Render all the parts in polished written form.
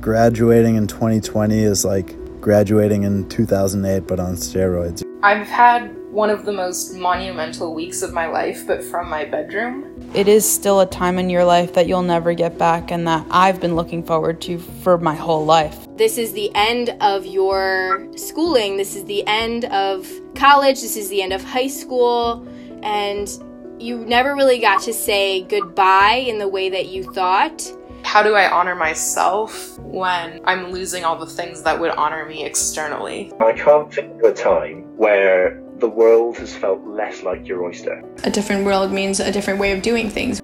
Graduating in 2020 is like graduating in 2008, but on steroids. I've had one of the most monumental weeks of my life, but from my bedroom. It is still a time in your life that you'll never get back and that I've been looking forward to for my whole life. This is the end of your schooling. This is the end of college. This is the end of high school. And you never really got to say goodbye in the way that you thought. How do I honor myself when I'm losing all the things that would honor me externally? I can't think of a time where the world has felt less like your oyster. A different world means a different way of doing things.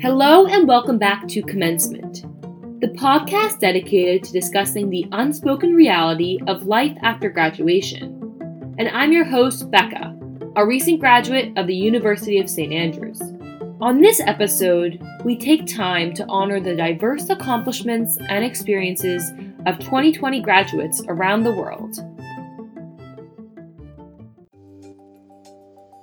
Hello and welcome back to Commencement, the podcast dedicated to discussing the unspoken reality of life after graduation. And I'm your host, Becca, a recent graduate of the University of St. Andrews. On this episode, we take time to honor the diverse accomplishments and experiences of 2020 graduates around the world.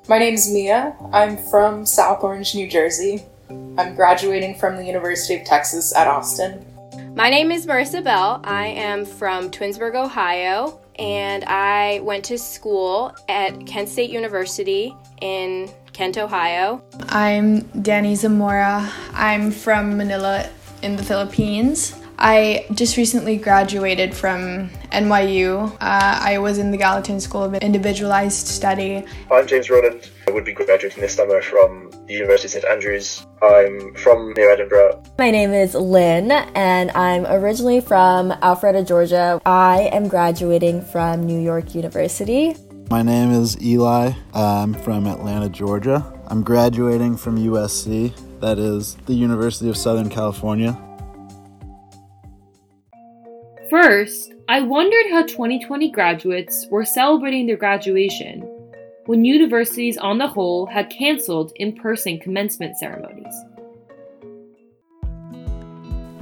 My name's Mia. I'm from South Orange, New Jersey. I'm graduating from the University of Texas at Austin. My name is Marissa Bell. I am from Twinsburg, Ohio, and I went to school at Kent State University in Kent, Ohio. I'm Danny Zamora. I'm from Manila in the Philippines. I just recently graduated from NYU. I was in the Gallatin School of Individualized Study. I'm James Roland. I would be graduating this summer from the University of St. Andrews. I'm from near Edinburgh. My name is Lynn, and I'm originally from Alpharetta, Georgia. I am graduating from New York University. My name is Eli. I'm from Atlanta, Georgia. I'm graduating from USC, that is the University of Southern California. First, I wondered how 2020 graduates were celebrating their graduation when universities on the whole had canceled in-person commencement ceremonies.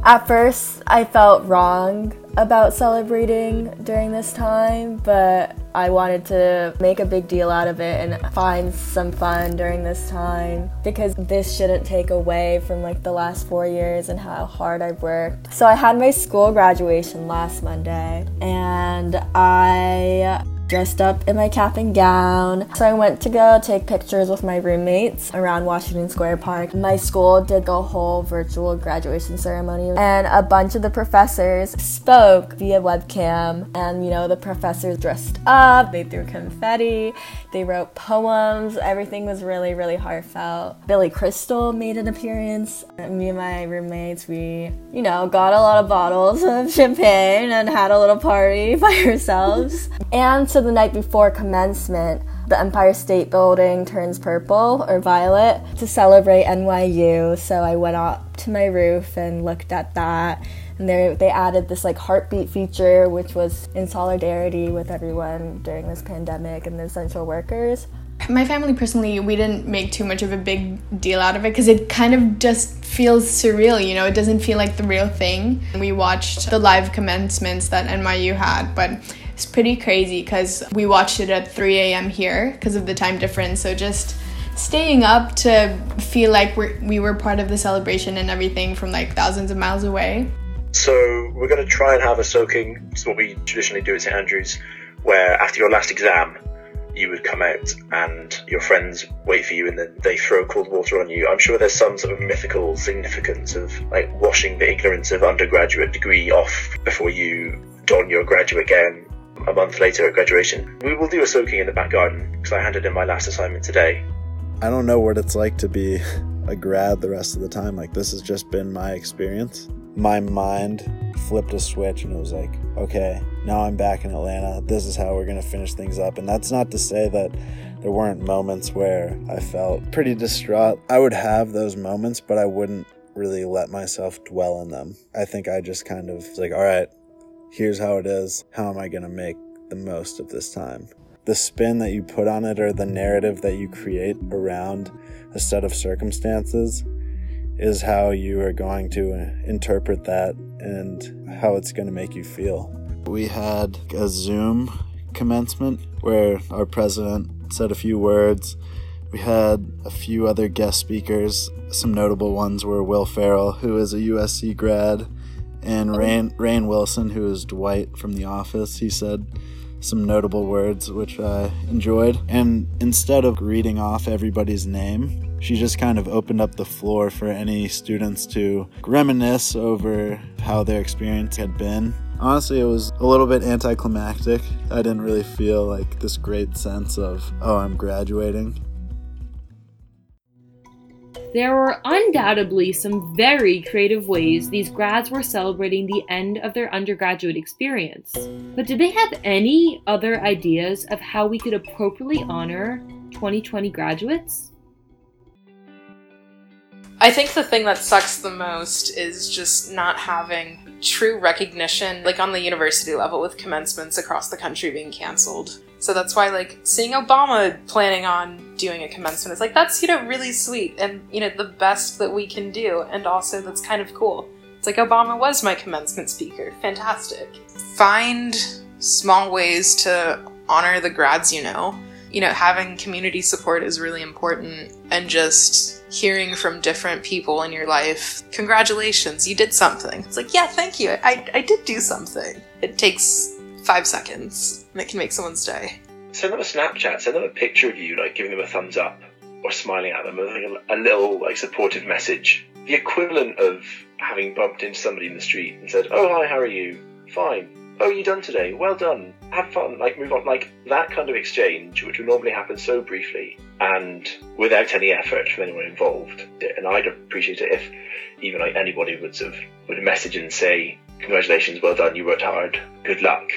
At first, I felt wrong about celebrating during this time, but I wanted to make a big deal out of it and find some fun during this time because this shouldn't take away from the last 4 years and how hard I've worked. So I had my school graduation last Monday and I dressed up in my cap and gown. So I went to go take pictures with my roommates around Washington Square Park. My school did a whole virtual graduation ceremony and a bunch of the professors spoke via webcam, and the professors dressed up, they threw confetti, they wrote poems, everything was really, really heartfelt. Billy Crystal made an appearance. Me and my roommates, we, got a lot of bottles of champagne and had a little party by ourselves. And so the night before commencement, the Empire State Building turns purple or violet to celebrate NYU. So I went up to my roof and looked at that. And they added this heartbeat feature, which was in solidarity with everyone during this pandemic and the essential workers. My family personally, we didn't make too much of a big deal out of it because it kind of just feels surreal, It doesn't feel like the real thing. We watched the live commencements that NYU had, but it's pretty crazy because we watched it at 3 a.m. here because of the time difference. So just staying up to feel like we were part of the celebration and everything from thousands of miles away. So we're going to try and have a soaking. It's what we traditionally do at St. Andrews, where after your last exam, you would come out and your friends wait for you and then they throw cold water on you. I'm sure there's some sort of mythical significance of washing the ignorance of undergraduate degree off before you don your graduate gown a month later at graduation. We will do a soaking in the back garden because I handed in my last assignment today. I don't know what it's like to be a grad the rest of the time. This has just been my experience. My mind flipped a switch and it was okay, now I'm back in Atlanta. This is how we're going to finish things up. And that's not to say that there weren't moments where I felt pretty distraught. I would have those moments, but I wouldn't really let myself dwell on them. I think I just kind of was all right, here's how it is. How am I going to make the most of this time? The spin that you put on it or the narrative that you create around a set of circumstances is how you are going to interpret that and how it's going to make you feel. We had a Zoom commencement where our president said a few words. We had a few other guest speakers. Some notable ones were Will Ferrell, who is a USC grad, and Rainn Wilson, who is Dwight from The Office. He said some notable words, which I enjoyed. And instead of reading off everybody's name, she just kind of opened up the floor for any students to reminisce over how their experience had been. Honestly, it was a little bit anticlimactic. I didn't really feel like this great sense of, oh, I'm graduating. There were undoubtedly some very creative ways these grads were celebrating the end of their undergraduate experience. But did they have any other ideas of how we could appropriately honor 2020 graduates? I think the thing that sucks the most is just not having true recognition, like on the university level, with commencements across the country being canceled. So that's why, like, seeing Obama planning on doing a commencement is like, that's, you know, really sweet and, you know, the best that we can do. And also that's kind of cool. It's like, Obama was my commencement speaker. Fantastic. Find small ways to honor the grads, you know. You know, having community support is really important, and just hearing from different people in your life, congratulations, you did something. It's like, yeah, thank you. I did do something. It takes 5 seconds, and it can make someone's day. Send them a Snapchat, send them a picture of you, like, giving them a thumbs up, or smiling at them, like a little, like, supportive message. The equivalent of having bumped into somebody in the street and said, oh, hi, how are you? Fine. Oh, you done today? Well done. Have fun. Like, move on. Like, that kind of exchange, which would normally happen so briefly, and without any effort from anyone involved. And I'd appreciate it if even, like, anybody would message and say, congratulations, well done, you worked hard, good luck.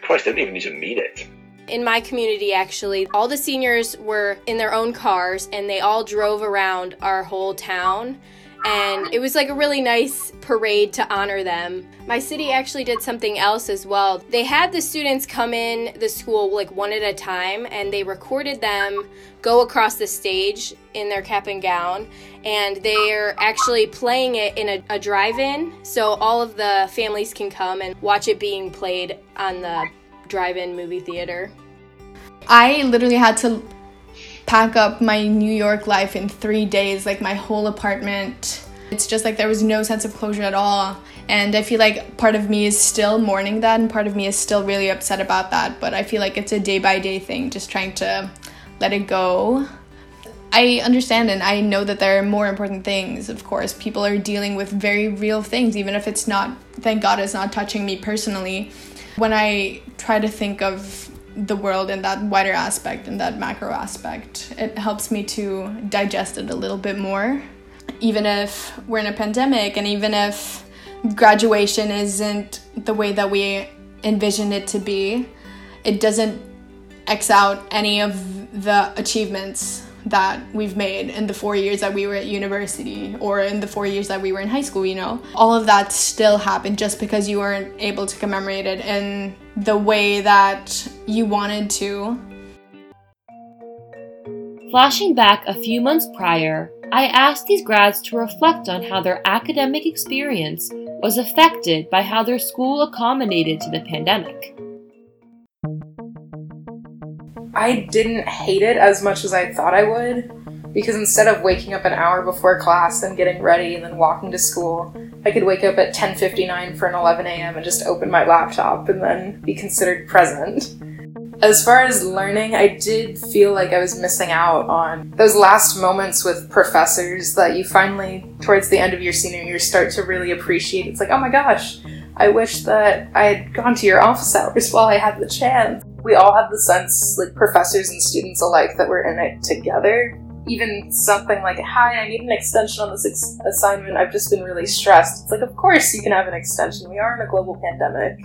Christ, they don't even need to mean it. In my community, actually, all the seniors were in their own cars, and they all drove around our whole town. And it was like a really nice parade to honor them. My city actually did something else as well. They had the students come in the school like one at a time, and they recorded them go across the stage in their cap and gown, and they're actually playing it in a drive-in, so all of the families can come and watch it being played on the drive-in movie theater. I literally had to pack up my New York life in 3 days, like my whole apartment. It's just like there was no sense of closure at all. And I feel like part of me is still mourning that, and part of me is still really upset about that. But I feel like it's a day-by-day thing, just trying to let it go. I understand, and I know that there are more important things, of course. People are dealing with very real things, even if it's not, thank God it's not touching me personally. When I try to think of the world in that wider aspect, in that macro aspect, it helps me to digest it a little bit more. Even if we're in a pandemic, and even if graduation isn't the way that we envisioned it to be, it doesn't X out any of the achievements that we've made in the 4 years that we were at university, or in the 4 years that we were in high school, you know. All of that still happened just because you weren't able to commemorate it in the way that you wanted to. Flashing back a few months prior, I asked these grads to reflect on how their academic experience was affected by how their school accommodated to the pandemic. I didn't hate it as much as I thought I would, because instead of waking up an hour before class and getting ready and then walking to school, I could wake up at 10:59 for an 11 a.m. and just open my laptop and then be considered present. As far as learning, I did feel like I was missing out on those last moments with professors that you finally, towards the end of your senior year, start to really appreciate. It's like, oh my gosh, I wish that I had gone to your office hours while I had the chance. We all had the sense, like professors and students alike, that we're in it together. Even something like, hi, I need an extension on this assignment. I've just been really stressed. It's like, of course you can have an extension. We are in a global pandemic.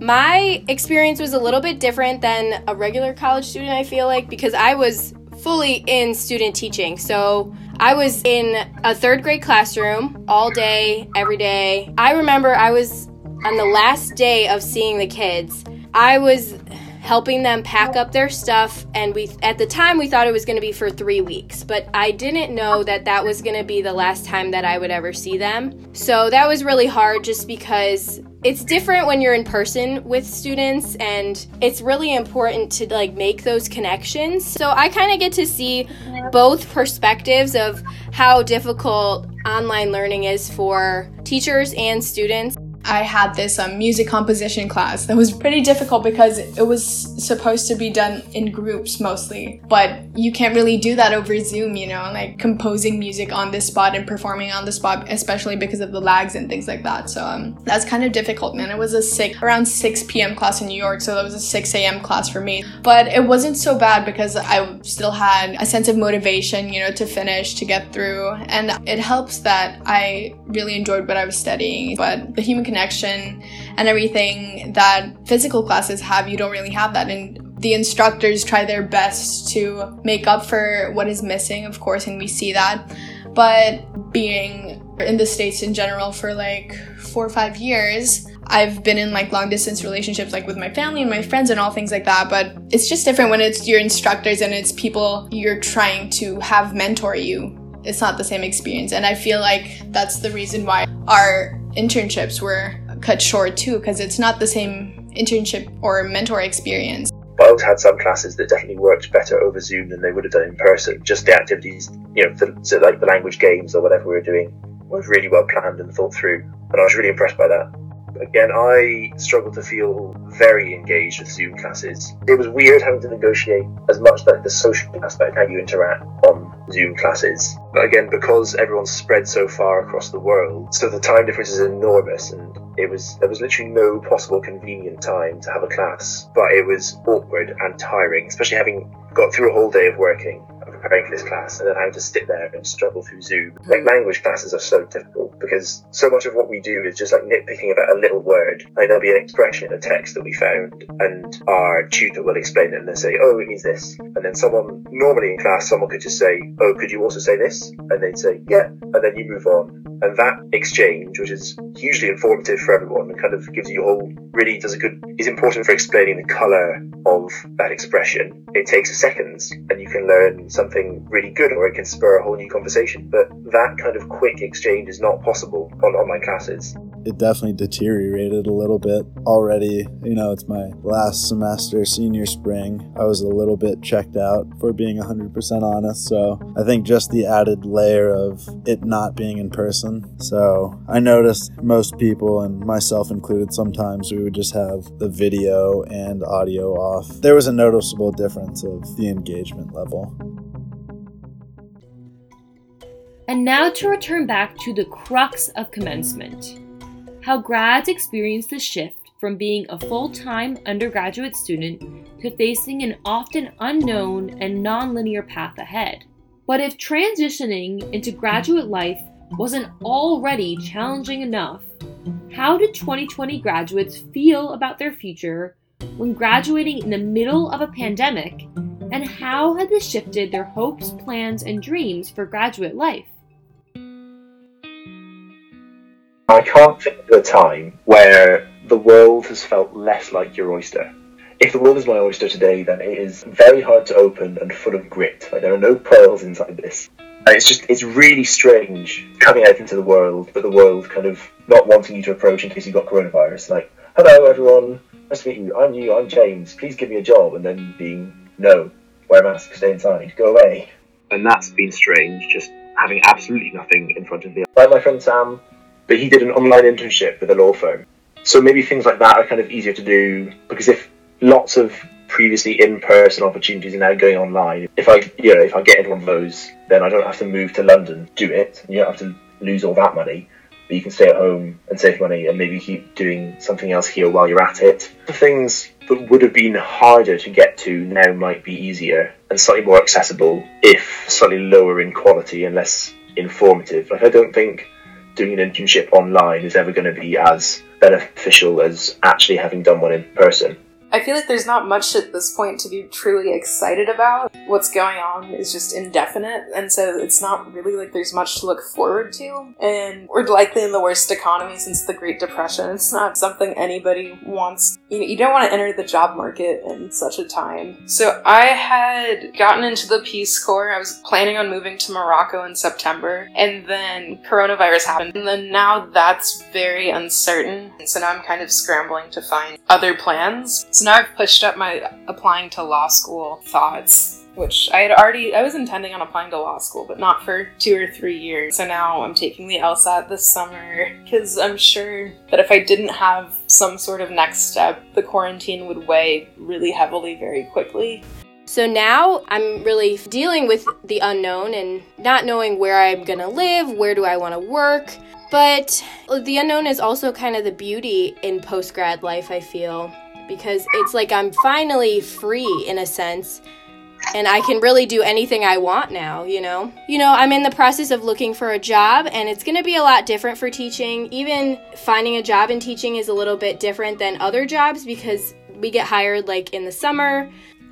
My experience was a little bit different than a regular college student, I feel like, because I was fully in student teaching. So I was in a third grade classroom all day, every day. I remember I was on the last day of seeing the kids. I was helping them pack up their stuff, and we, at the time, we thought it was going to be for 3 weeks, but I didn't know that that was going to be the last time that I would ever see them. So that was really hard, just because It's different when you're in person with students, and it's really important to like make those connections. So I kind of get to see both perspectives of how difficult online learning is for teachers and students. I had this music composition class that was pretty difficult because it was supposed to be done in groups mostly, but you can't really do that over Zoom, you know, like composing music on the spot and performing on the spot, especially because of the lags and things like that. So that's kind of difficult, man. It was around 6 p.m. class in New York, so that was a 6 a.m. class for me. But it wasn't so bad because I still had a sense of motivation, you know, to finish, to get through, and it helps that I really enjoyed what I was studying, but the human connection and everything that physical classes have, you don't really have that. And the instructors try their best to make up for what is missing, of course, and we see that. But being in the States in general for like 4 or 5 years, I've been in like long distance relationships, like with my family and my friends and all things like that. But it's just different when it's your instructors and it's people you're trying to have mentor you. It's not the same experience. And I feel like that's the reason why our internships were cut short too, because it's not the same internship or mentor experience. Both had some classes that definitely worked better over Zoom than they would have done in person. Just the activities, you know, so like the language games or whatever we were doing was really well planned and thought through, and I was really impressed by that. Again, I struggled to feel very engaged with Zoom classes. It was weird having to negotiate as much like the social aspect, how you interact on Zoom classes. But again, because everyone's spread so far across the world, so the time difference is enormous, and there was literally no possible convenient time to have a class. But it was awkward and tiring, especially having got through a whole day of working preparing for this class and then having to sit there and struggle through Zoom. Like, language classes are so difficult because so much of what we do is just like nitpicking about a little word. Like, there'll be an expression in a text that we found and our tutor will explain it and they'll say, oh, it means this. And then someone, normally in class, someone could just say, oh, could you also say this? And they'd say, yeah. And then you move on. And that exchange, which is hugely informative for everyone and kind of gives you a whole, really does a good, is important for explaining the colour of that expression. It takes seconds and you can learn something really good, or it can spur a whole new conversation. But that kind of quick exchange is not possible on online classes. It definitely deteriorated a little bit already. You know, it's my last semester, senior spring. I was a little bit checked out, for being 100% honest. So I think just the added layer of it not being in person. So I noticed most people, and myself included, sometimes we would just have the video and audio off. There was a noticeable difference of the engagement level. And now to return back to the crux of commencement. How grads experience the shift from being a full-time undergraduate student to facing an often unknown and non-linear path ahead. But if transitioning into graduate life wasn't already challenging enough, how did 2020 graduates feel about their future when graduating in the middle of a pandemic, and how had this shifted their hopes, plans, and dreams for graduate life? I can't think of a time where the world has felt less like your oyster. If the world is my oyster today, then it is very hard to open and full of grit. Like, there are no pearls inside this. And it's really strange coming out into the world, but the world kind of not wanting you to approach in case you've got coronavirus. Like, hello everyone, nice to meet you, I'm you, I'm James, please give me a job. And then being, no, wear a mask, stay inside, go away. And that's been strange, just having absolutely nothing in front of me. Like my friend Sam, but he did an online internship with a law firm. So maybe things like that are kind of easier to do, because if lots of previously in-person opportunities are now going online, if I get into one of those, then I don't have to move to London, do it. You don't have to lose all that money, but you can stay at home and save money and maybe keep doing something else here while you're at it. The things that would have been harder to get to now might be easier and slightly more accessible, if slightly lower in quality and less informative. Like, I don't think doing an internship online is ever going to be as beneficial as actually having done one in person. I feel like there's not much at this point to be truly excited about. What's going on is just indefinite, and so it's not really like there's much to look forward to. And we're likely in the worst economy since the Great Depression. It's not something anybody wants. You don't want to enter the job market in such a time. So I had gotten into the Peace Corps. I was planning on moving to Morocco in September, and then coronavirus happened. And then now that's very uncertain. And so now I'm kind of scrambling to find other plans. So now I've pushed up my applying to law school thoughts, which I was intending on applying to law school, but not for 2 or 3 years. So now I'm taking the LSAT this summer because I'm sure that if I didn't have some sort of next step, the quarantine would weigh really heavily very quickly. So now I'm really dealing with the unknown and not knowing where I'm gonna live, where do I wanna work. But the unknown is also kind of the beauty in post-grad life, I feel. Because it's like I'm finally free in a sense, and I can really do anything I want now, you know? You know, I'm in the process of looking for a job, and it's going to be a lot different for teaching. Even finding a job in teaching is a little bit different than other jobs because we get hired like in the summer.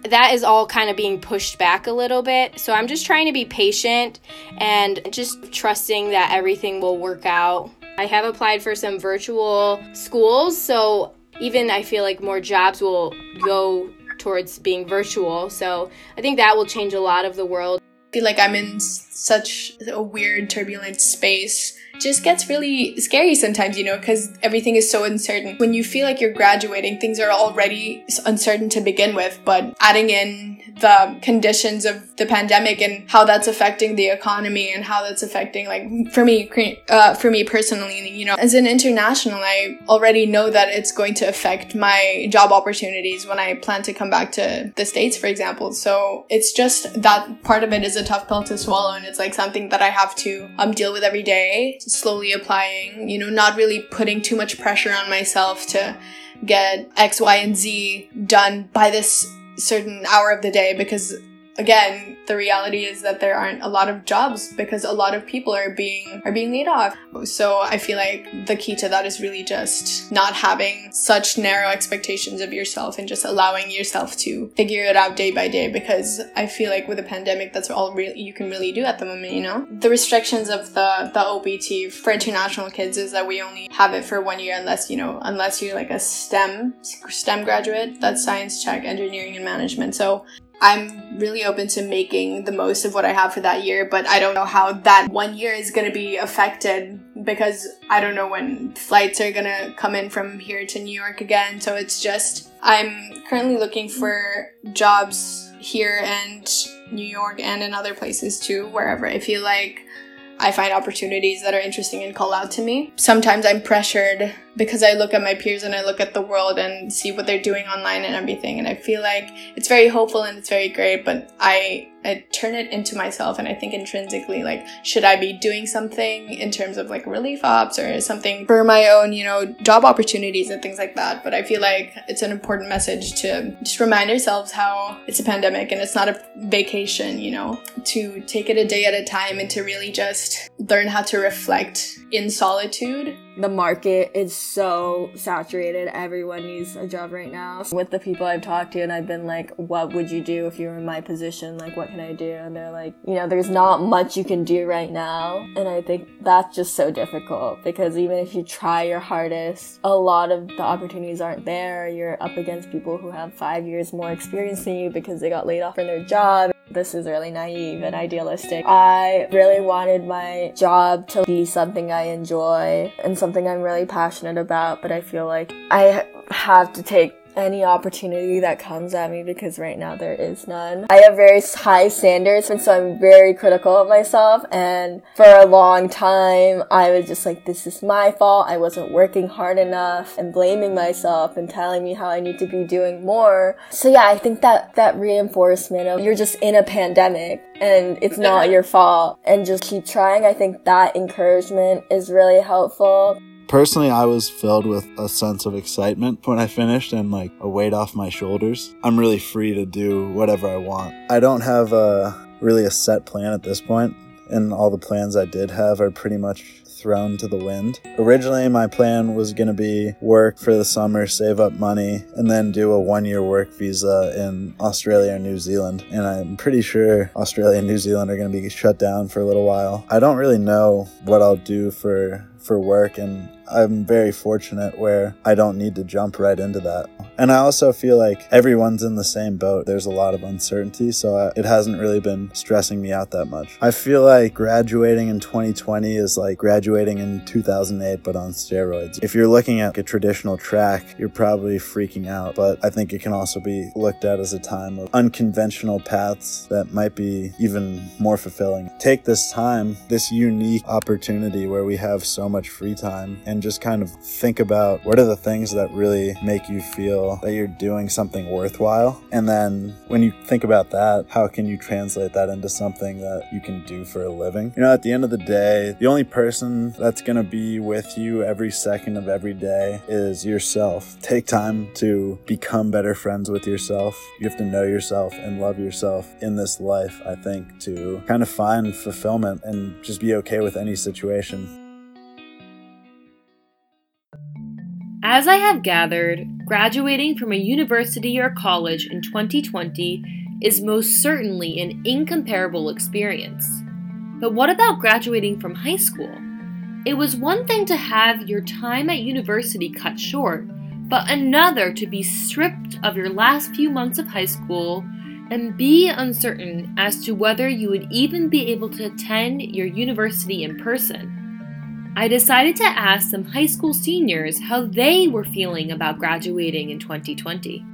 That is all kind of being pushed back a little bit. So I'm just trying to be patient and just trusting that everything will work out. I have applied for some virtual schools, so even I feel like more jobs will go towards being virtual. So I think that will change a lot of the world. I feel like I'm in such a weird, turbulent space. It just gets really scary sometimes, you know, because everything is so uncertain. When you feel like you're graduating, things are already uncertain to begin with, but adding in the conditions of the pandemic and how that's affecting the economy and how that's affecting, like, for me personally, you know, as an international, I already know that it's going to affect my job opportunities when I plan to come back to the States, for example. So it's just that part of it is a tough pill to swallow, and it's like something that I have to deal with every day, slowly applying, you know, not really putting too much pressure on myself to get X, Y, and Z done by this certain hour of the day, because again, the reality is that there aren't a lot of jobs because a lot of people are being laid off. So I feel like the key to that is really just not having such narrow expectations of yourself and just allowing yourself to figure it out day by day, because I feel like with a pandemic, that's all really you can really do at the moment, you know? The restrictions of the OPT for international kids is that we only have it for 1 year unless you're like a STEM graduate. That's science, tech, engineering, and management. So I'm really open to making the most of what I have for that year, but I don't know how that 1 year is going to be affected because I don't know when flights are going to come in from here to New York again. So it's just, I'm currently looking for jobs here and New York and in other places too, wherever I feel like I find opportunities that are interesting and call out to me. Sometimes I'm pressured because I look at my peers and I look at the world and see what they're doing online and everything. And I feel like it's very hopeful and it's very great, but I turn it into myself, and I think intrinsically, like, should I be doing something in terms of like relief ops or something for my own, you know, job opportunities and things like that. But I feel like it's an important message to just remind ourselves how it's a pandemic and it's not a vacation, you know, to take it a day at a time and to really just learn how to reflect in solitude. The market is so saturated. Everyone needs a job right now. With the people I've talked to, and I've been like, what would you do if you were in my position? Like, what can I do? And they're like, you know, there's not much you can do right now. And I think that's just so difficult because even if you try your hardest, a lot of the opportunities aren't there. You're up against people who have 5 years more experience than you because they got laid off from their job. This is really naive and idealistic. I really wanted my job to be something I enjoy and something I'm really passionate about, but I feel like I have to take any opportunity that comes at me because right now there is none. I have very high standards, and so I'm very critical of myself, and for a long time I was just like, this is my fault, I wasn't working hard enough, and blaming myself and telling me how I need to be doing more. So yeah, I think that reinforcement of you're just in a pandemic and it's not your fault and just keep trying, I think that encouragement is really helpful. Personally, I was filled with a sense of excitement when I finished and like a weight off my shoulders. I'm really free to do whatever I want. I don't have really a set plan at this point. and all the plans I did have are pretty much thrown to the wind. Originally, my plan was going to be work for the summer, save up money, and then do a one-year work visa in Australia or New Zealand. And I'm pretty sure Australia and New Zealand are going to be shut down for a little while. I don't really know what I'll do for work, and I'm very fortunate where I don't need to jump right into that. And I also feel like everyone's in the same boat. There's a lot of uncertainty, so it hasn't really been stressing me out that much. I feel like graduating in 2020 is like graduating in 2008, but on steroids. If you're looking at a traditional track, you're probably freaking out, but I think it can also be looked at as a time of unconventional paths that might be even more fulfilling. Take this time, this unique opportunity where we have so much free time, and just kind of think about what are the things that really make you feel that you're doing something worthwhile. And then when you think about that, how can you translate that into something that you can do for a living? You know, at the end of the day, the only person that's going to be with you every second of every day is yourself. Take time to become better friends with yourself. You have to know yourself and love yourself in this life, I think, to kind of find fulfillment and just be okay with any situation. As I have gathered, graduating from a university or college in 2020 is most certainly an incomparable experience. But what about graduating from high school? It was one thing to have your time at university cut short, but another to be stripped of your last few months of high school and be uncertain as to whether you would even be able to attend your university in person. I decided to ask some high school seniors how they were feeling about graduating in 2020.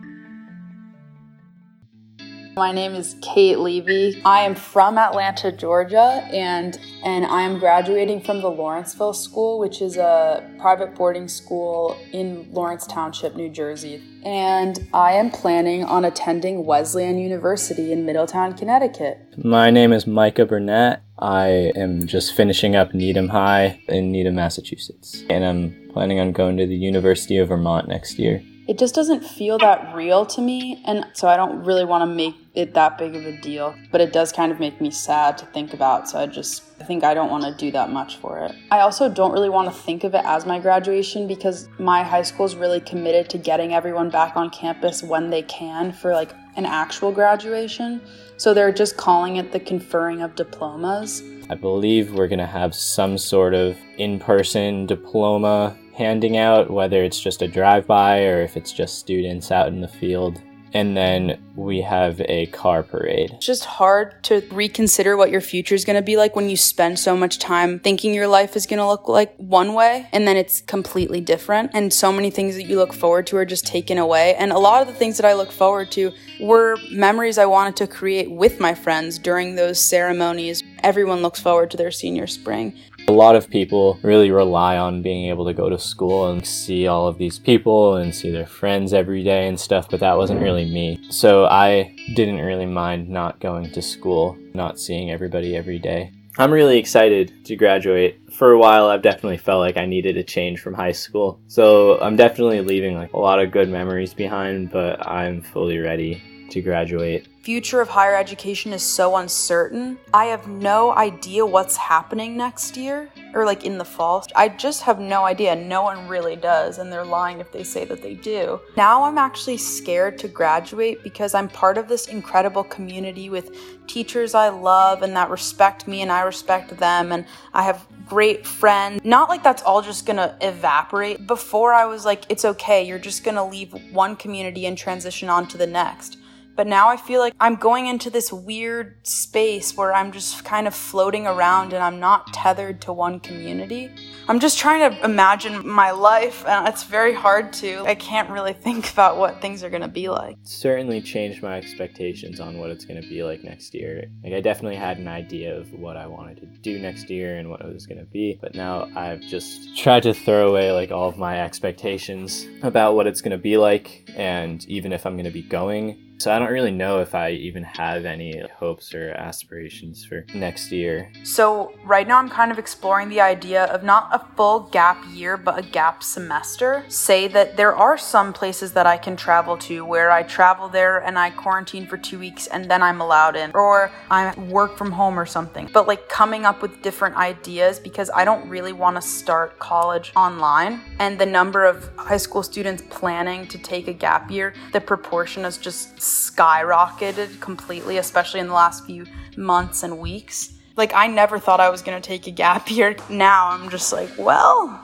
My name is Kate Levy. I am from Atlanta, Georgia, and I am graduating from the Lawrenceville School, which is a private boarding school in Lawrence Township, New Jersey. And I am planning on attending Wesleyan University in Middletown, Connecticut. My name is Micah Burnett. I am just finishing up Needham High in Needham, Massachusetts, and I'm planning on going to the University of Vermont next year. It just doesn't feel that real to me, and so I don't really want to make it that big of a deal, but it does kind of make me sad to think about, so I think I don't want to do that much for it. I also don't really want to think of it as my graduation because my high school is really committed to getting everyone back on campus when they can for like an actual graduation, so they're just calling it the conferring of diplomas. I believe we're going to have some sort of in-person diploma handing out, whether it's just a drive-by or if it's just students out in the field. And then we have a car parade. It's just hard to reconsider what your future is going to be like when you spend so much time thinking your life is going to look like one way, and then it's completely different. And so many things that you look forward to are just taken away. And a lot of the things that I look forward to were memories I wanted to create with my friends during those ceremonies. Everyone looks forward to their senior spring. A lot of people really rely on being able to go to school and see all of these people and see their friends every day and stuff, but that wasn't really me. So I didn't really mind not going to school, not seeing everybody every day. I'm really excited to graduate. For a while, I've definitely felt like I needed a change from high school. So I'm definitely leaving like a lot of good memories behind, but I'm fully ready to graduate. Future of higher education is so uncertain. I have no idea what's happening next year or like in the fall. I just have no idea. No one really does, and they're lying if they say that they do. Now I'm actually scared to graduate because I'm part of this incredible community with teachers I love and that respect me and I respect them, and I have great friends. Not like that's all just gonna evaporate. Before I was like, it's okay, you're just gonna leave one community and transition on to the next. But now I feel like I'm going into this weird space where I'm just kind of floating around and I'm not tethered to one community. I'm just trying to imagine my life, and it's very hard to. I can't really think about what things are going to be like. It certainly changed my expectations on what it's going to be like next year. Like I definitely had an idea of what I wanted to do next year and what it was going to be, but now I've just tried to throw away like all of my expectations about what it's going to be like, and even if I'm going to be going So I don't really know if I even have any hopes or aspirations for next year. So right now I'm kind of exploring the idea of not a full gap year, but a gap semester. Say that there are some places that I can travel to where I travel there and I quarantine for 2 weeks and then I'm allowed in, or I work from home or something. But like coming up with different ideas, because I don't really want to start college online, and the number of high school students planning to take a gap year, the proportion has just skyrocketed completely, especially in the last few months and weeks. Like, I never thought I was going to take a gap year. Now I'm just like, well,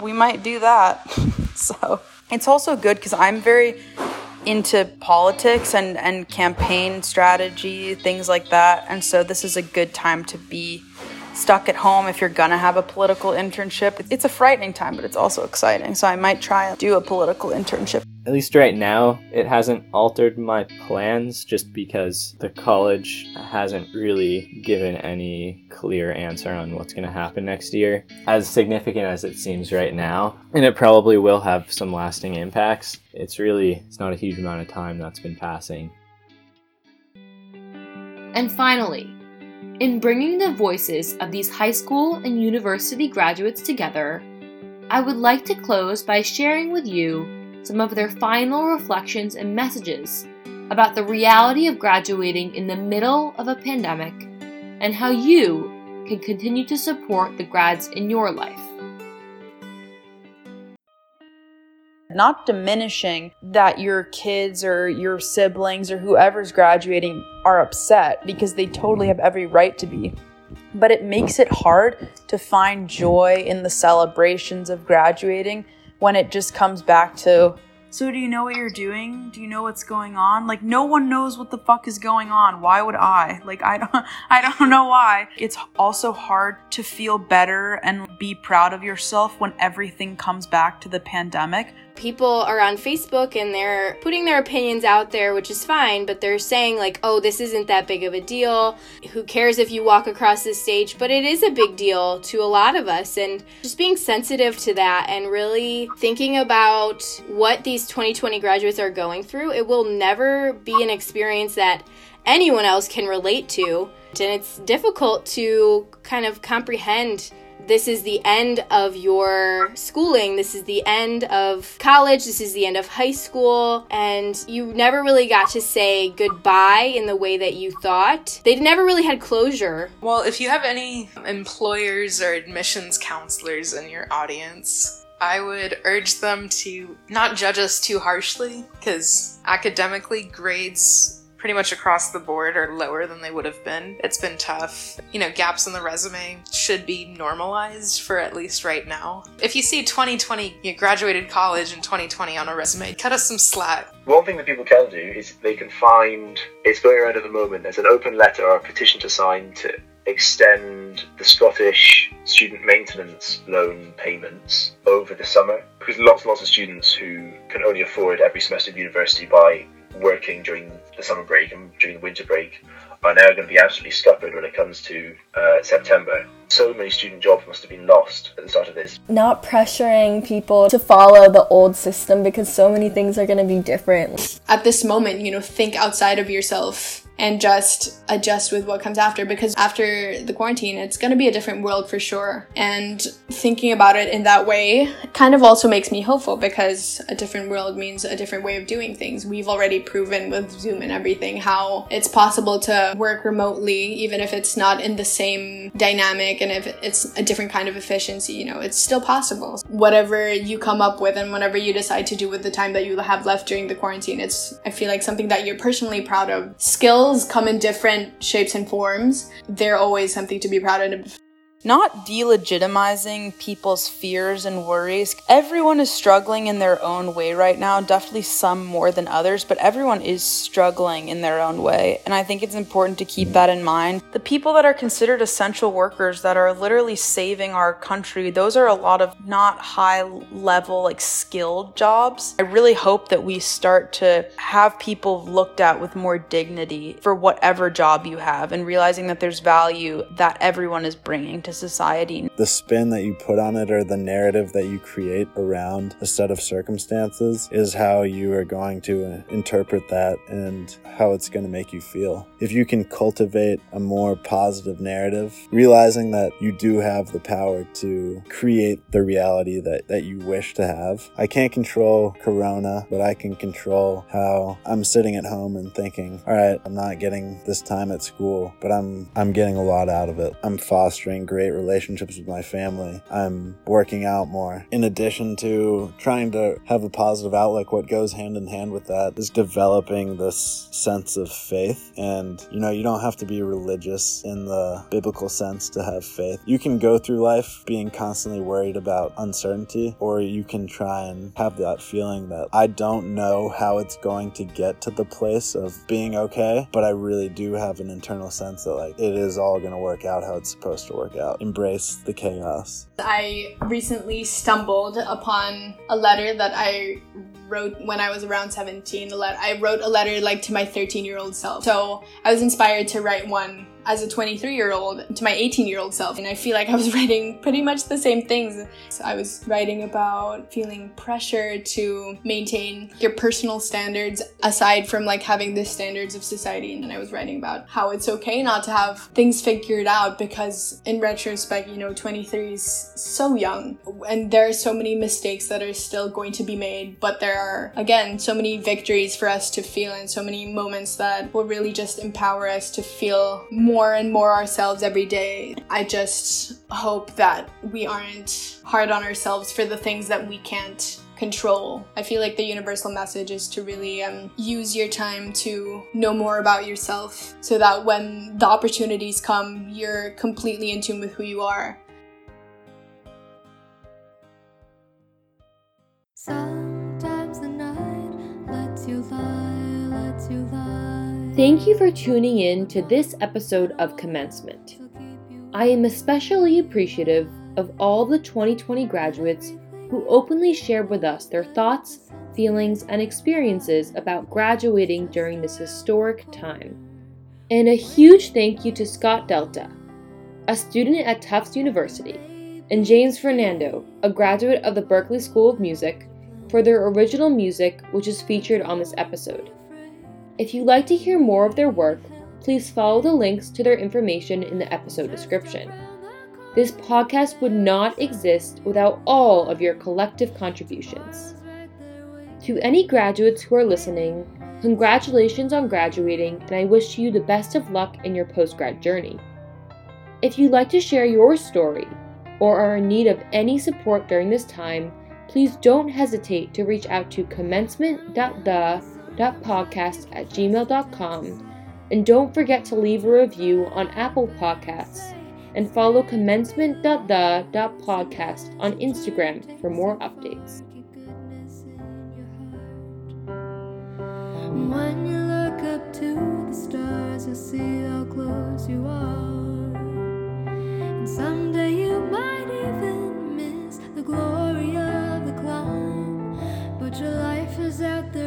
we might do that. So it's also good because I'm very into politics and campaign strategy, things like that. And so this is a good time to be stuck at home if you're going to have a political internship. It's a frightening time, but it's also exciting. So I might try and do a political internship. At least right now, it hasn't altered my plans just because the college hasn't really given any clear answer on what's going to happen next year, as significant as it seems right now. And it probably will have some lasting impacts. It's not a huge amount of time that's been passing. And finally, in bringing the voices of these high school and university graduates together, I would like to close by sharing with you some of their final reflections and messages about the reality of graduating in the middle of a pandemic and how you can continue to support the grads in your life. Not diminishing that your kids or your siblings or whoever's graduating are upset, because they totally have every right to be. But it makes it hard to find joy in the celebrations of graduating when it just comes back to, so do you know what you're doing? Do you know what's going on? Like, no one knows what the fuck is going on. Why would I? Like, I don't know why. It's also hard to feel better and be proud of yourself when everything comes back to the pandemic. People are on Facebook and they're putting their opinions out there, which is fine, but they're saying like, oh, this isn't that big of a deal. Who cares if you walk across the stage? But it is a big deal to a lot of us, and just being sensitive to that and really thinking about what these 2020 graduates are going through. It will never be an experience that anyone else can relate to. And it's difficult to kind of comprehend. This is the end of your schooling, this is the end of college, this is the end of high school, and you never really got to say goodbye in the way that you thought. They never really had closure. Well, if you have any employers or admissions counselors in your audience, I would urge them to not judge us too harshly, because academically, grades pretty much across the board are lower than they would have been. It's been tough. You know, gaps in the resume should be normalized for at least right now. If you see 2020, you graduated college in 2020 on a resume, cut us some slack. One thing that people can do is they can find, it's going around at the moment, there's an open letter or a petition to sign to extend the Scottish student maintenance loan payments over the summer, because lots and lots of students who can only afford every semester of university by working during the summer break and during the winter break are now going to be absolutely scuppered when it comes to September. So many student jobs must have been lost at the start of this. Not pressuring people to follow the old system, because so many things are going to be different. At this moment, you know, think outside of yourself and just adjust with what comes after, because after the quarantine, it's going to be a different world for sure. And thinking about it in that way kind of also makes me hopeful, because a different world means a different way of doing things. We've already proven with Zoom and everything how it's possible to work remotely, even if it's not in the same dynamic and if it's a different kind of efficiency, you know, it's still possible. Whatever you come up with and whatever you decide to do with the time that you have left during the quarantine, it's, I feel like, something that you're personally proud of. Skills come in different shapes and forms. They're always something to be proud of. Not delegitimizing people's fears and worries. Everyone is struggling in their own way right now, definitely some more than others, but everyone is struggling in their own way. And I think it's important to keep that in mind. The people that are considered essential workers that are literally saving our country, those are a lot of not high level, like, skilled jobs. I really hope that we start to have people looked at with more dignity for whatever job you have, and realizing that there's value that everyone is bringing to to society. The spin that you put on it or the narrative that you create around a set of circumstances is how you are going to interpret that and how it's going to make you feel. If you can cultivate a more positive narrative, realizing that you do have the power to create the reality that you wish to have. I can't control Corona, but I can control how I'm sitting at home and thinking, all right, I'm not getting this time at school, but I'm getting a lot out of it. I'm fostering great relationships with my family. I'm working out more. In addition to trying to have a positive outlook, what goes hand in hand with that is developing this sense of faith. And, you know, you don't have to be religious in the biblical sense to have faith. You can go through life being constantly worried about uncertainty, or you can try and have that feeling that I don't know how it's going to get to the place of being okay, but I really do have an internal sense that like it is all going to work out how it's supposed to work out. Embrace the chaos. I recently stumbled upon a letter that I wrote when I was around 17. I wrote a letter like to my 13-year-old self. So I was inspired to write one as a 23-year-old to my 18-year-old self. And I feel like I was writing pretty much the same things. So I was writing about feeling pressure to maintain your personal standards aside from like having the standards of society. And I was writing about how it's okay not to have things figured out because in retrospect, you know, 23 is so young and there are so many mistakes that are still going to be made. But there are, again, so many victories for us to feel and so many moments that will really just empower us to feel more and more ourselves every day. I just hope that we aren't hard on ourselves for the things that we can't control. I feel like the universal message is to really use your time to know more about yourself so that when the opportunities come, you're completely in tune with who you are. Sometimes the night lets you lie. Thank you for tuning in to this episode of Commencement. I am especially appreciative of all the 2020 graduates who openly shared with us their thoughts, feelings, and experiences about graduating during this historic time. And a huge thank you to Scott Delta, a student at Tufts University, and James Fernando, a graduate of the Berklee School of Music, for their original music, which is featured on this episode. If you'd like to hear more of their work, please follow the links to their information in the episode description. This podcast would not exist without all of your collective contributions. To any graduates who are listening, congratulations on graduating, and I wish you the best of luck in your post-grad journey. If you'd like to share your story or are in need of any support during this time, please don't hesitate to reach out to commencement.the.podcast@gmail.com, and don't forget to leave a review on Apple Podcasts and follow commencement.the.podcast on Instagram for more updates. When you look up to the stars, you'll see how close you are, and someday you might even miss the glory of the climb, but your life is out there.